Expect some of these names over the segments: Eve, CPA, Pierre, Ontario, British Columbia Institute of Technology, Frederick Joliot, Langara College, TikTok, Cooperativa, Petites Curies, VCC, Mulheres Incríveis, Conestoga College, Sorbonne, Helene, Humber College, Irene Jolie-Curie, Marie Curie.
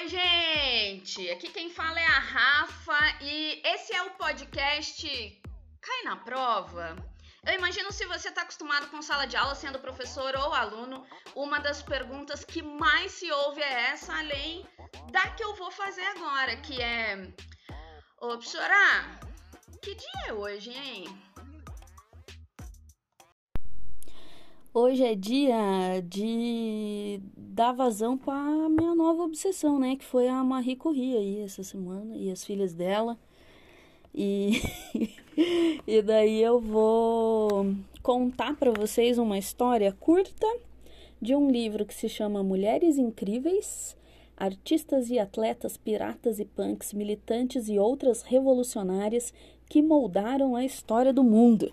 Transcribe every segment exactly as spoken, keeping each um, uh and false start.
Oi, gente! Aqui quem fala é a Rafa e esse é o podcast Cai na Prova. Eu imagino, se você está acostumado com sala de aula, sendo professor ou aluno, uma das perguntas que mais se ouve é essa, além da que eu vou fazer agora, que é... Ô, Pixorá, que dia é hoje, hein? Hoje é dia de dar vazão para minha nova obsessão, né? Que foi a Marie Curie aí essa semana e as filhas dela. E, e daí eu vou contar para vocês uma história curta de um livro que se chama Mulheres Incríveis, Artistas e Atletas, Piratas e Punks, Militantes e Outras Revolucionárias que Moldaram a História do Mundo.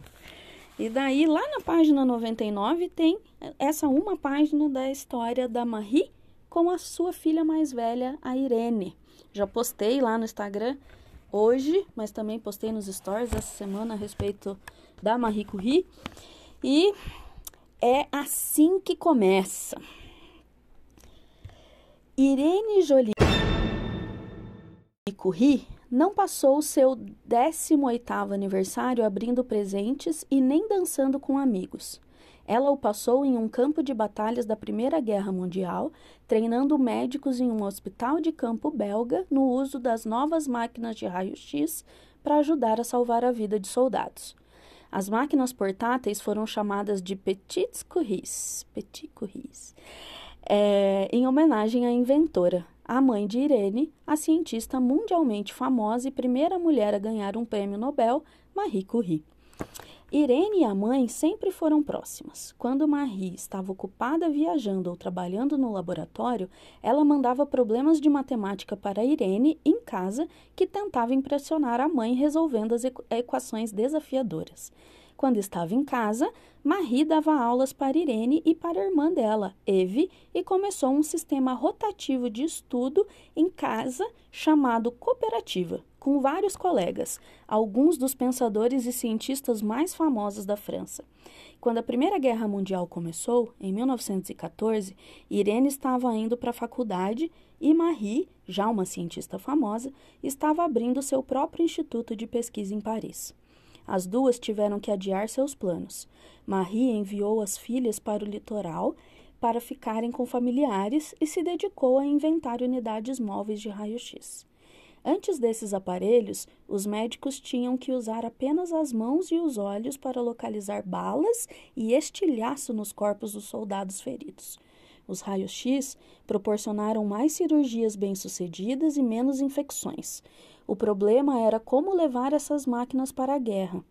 E daí, lá na página noventa e nove, tem essa uma página da história da Marie com a sua filha mais velha, a Irene. Já postei lá no Instagram hoje, mas também postei nos stories essa semana a respeito da Marie Curie. E é assim que começa. Irene Jolie Curie não passou o seu décimo oitavo aniversário abrindo presentes e nem dançando com amigos. Ela o passou em um campo de batalhas da Primeira Guerra Mundial, treinando médicos em um hospital de campo belga no uso das novas máquinas de raio-x para ajudar a salvar a vida de soldados. As máquinas portáteis foram chamadas de Petites Curies, Petites Curies é, em homenagem à inventora, a mãe de Irene, a cientista mundialmente famosa e primeira mulher a ganhar um prêmio Nobel, Marie Curie. Irene e a mãe sempre foram próximas. Quando Marie estava ocupada viajando ou trabalhando no laboratório, ela mandava problemas de matemática para Irene em casa, que tentava impressionar a mãe resolvendo as equações desafiadoras. Quando estava em casa, Marie dava aulas para Irene e para a irmã dela, Eve, e começou um sistema rotativo de estudo em casa chamado Cooperativa, com vários colegas, alguns dos pensadores e cientistas mais famosos da França. Quando a Primeira Guerra Mundial começou, em mil novecentos e catorze, Irene estava indo para a faculdade e Marie, já uma cientista famosa, estava abrindo seu próprio instituto de pesquisa em Paris. As duas tiveram que adiar seus planos. Marie enviou as filhas para o litoral para ficarem com familiares e se dedicou a inventar unidades móveis de raio-x. Antes desses aparelhos, os médicos tinham que usar apenas as mãos e os olhos para localizar balas e estilhaço nos corpos dos soldados feridos. Os raios-x proporcionaram mais cirurgias bem-sucedidas e menos infecções. O problema era como levar essas máquinas para a guerra.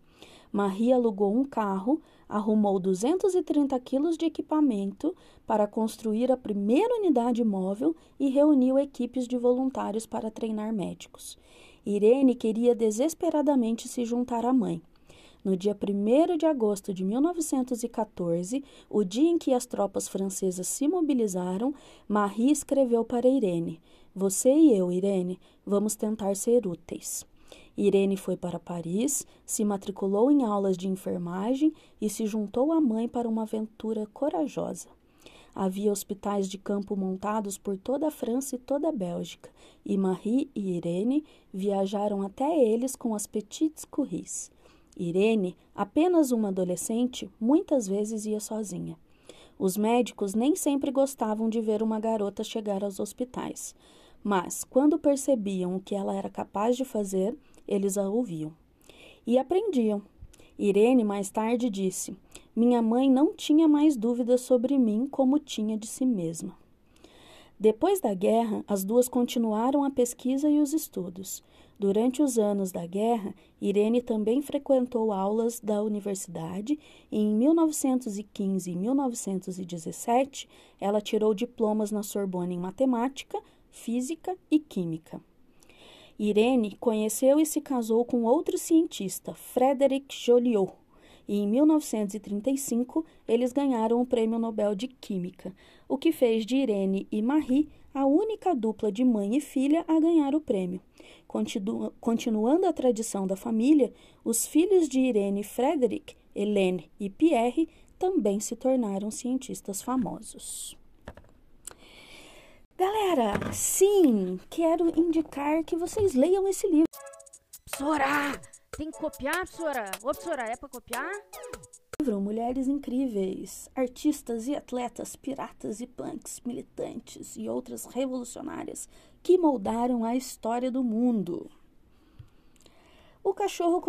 Marie alugou um carro, arrumou duzentos e trinta quilos de equipamento para construir a primeira unidade móvel e reuniu equipes de voluntários para treinar médicos. Irene queria desesperadamente se juntar à mãe. No dia primeiro de agosto de mil novecentos e catorze, o dia em que as tropas francesas se mobilizaram, Marie escreveu para Irene: "Você e eu, Irene, vamos tentar ser úteis." Irene foi para Paris, se matriculou em aulas de enfermagem e se juntou à mãe para uma aventura corajosa. Havia hospitais de campo montados por toda a França e toda a Bélgica, e Marie e Irene viajaram até eles com as Petites Curies. Irene, apenas uma adolescente, muitas vezes ia sozinha. Os médicos nem sempre gostavam de ver uma garota chegar aos hospitais, mas, quando percebiam o que ela era capaz de fazer, eles a ouviam e aprendiam. Irene mais tarde disse: "Minha mãe não tinha mais dúvidas sobre mim como tinha de si mesma." Depois da guerra, as duas continuaram a pesquisa e os estudos. Durante os anos da guerra, Irene também frequentou aulas da universidade e em mil novecentos e quinze e mil novecentos e dezessete, ela tirou diplomas na Sorbonne em matemática, física e química. Irene conheceu e se casou com outro cientista, Frederick Joliot, e em mil novecentos e trinta e cinco eles ganharam o Prêmio Nobel de Química, o que fez de Irene e Marie a única dupla de mãe e filha a ganhar o prêmio. Continu- continuando a tradição da família, os filhos de Irene e Frederick, Helene e Pierre, também se tornaram cientistas famosos. Galera, sim, quero indicar que vocês leiam esse livro. Psora, tem que copiar, Psora? Ô, Psora, é pra copiar? Livro Mulheres Incríveis, artistas e atletas, piratas e punks, militantes e outras revolucionárias que moldaram a história do mundo. O cachorro...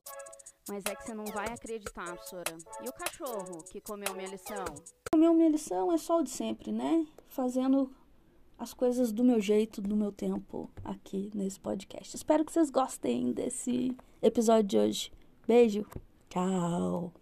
Mas é que você não vai acreditar, Psora. E o cachorro que comeu minha lição? Comeu minha lição é só o de sempre, né? Fazendo... as coisas do meu jeito, do meu tempo, aqui nesse podcast. Espero que vocês gostem desse episódio de hoje. Beijo, tchau!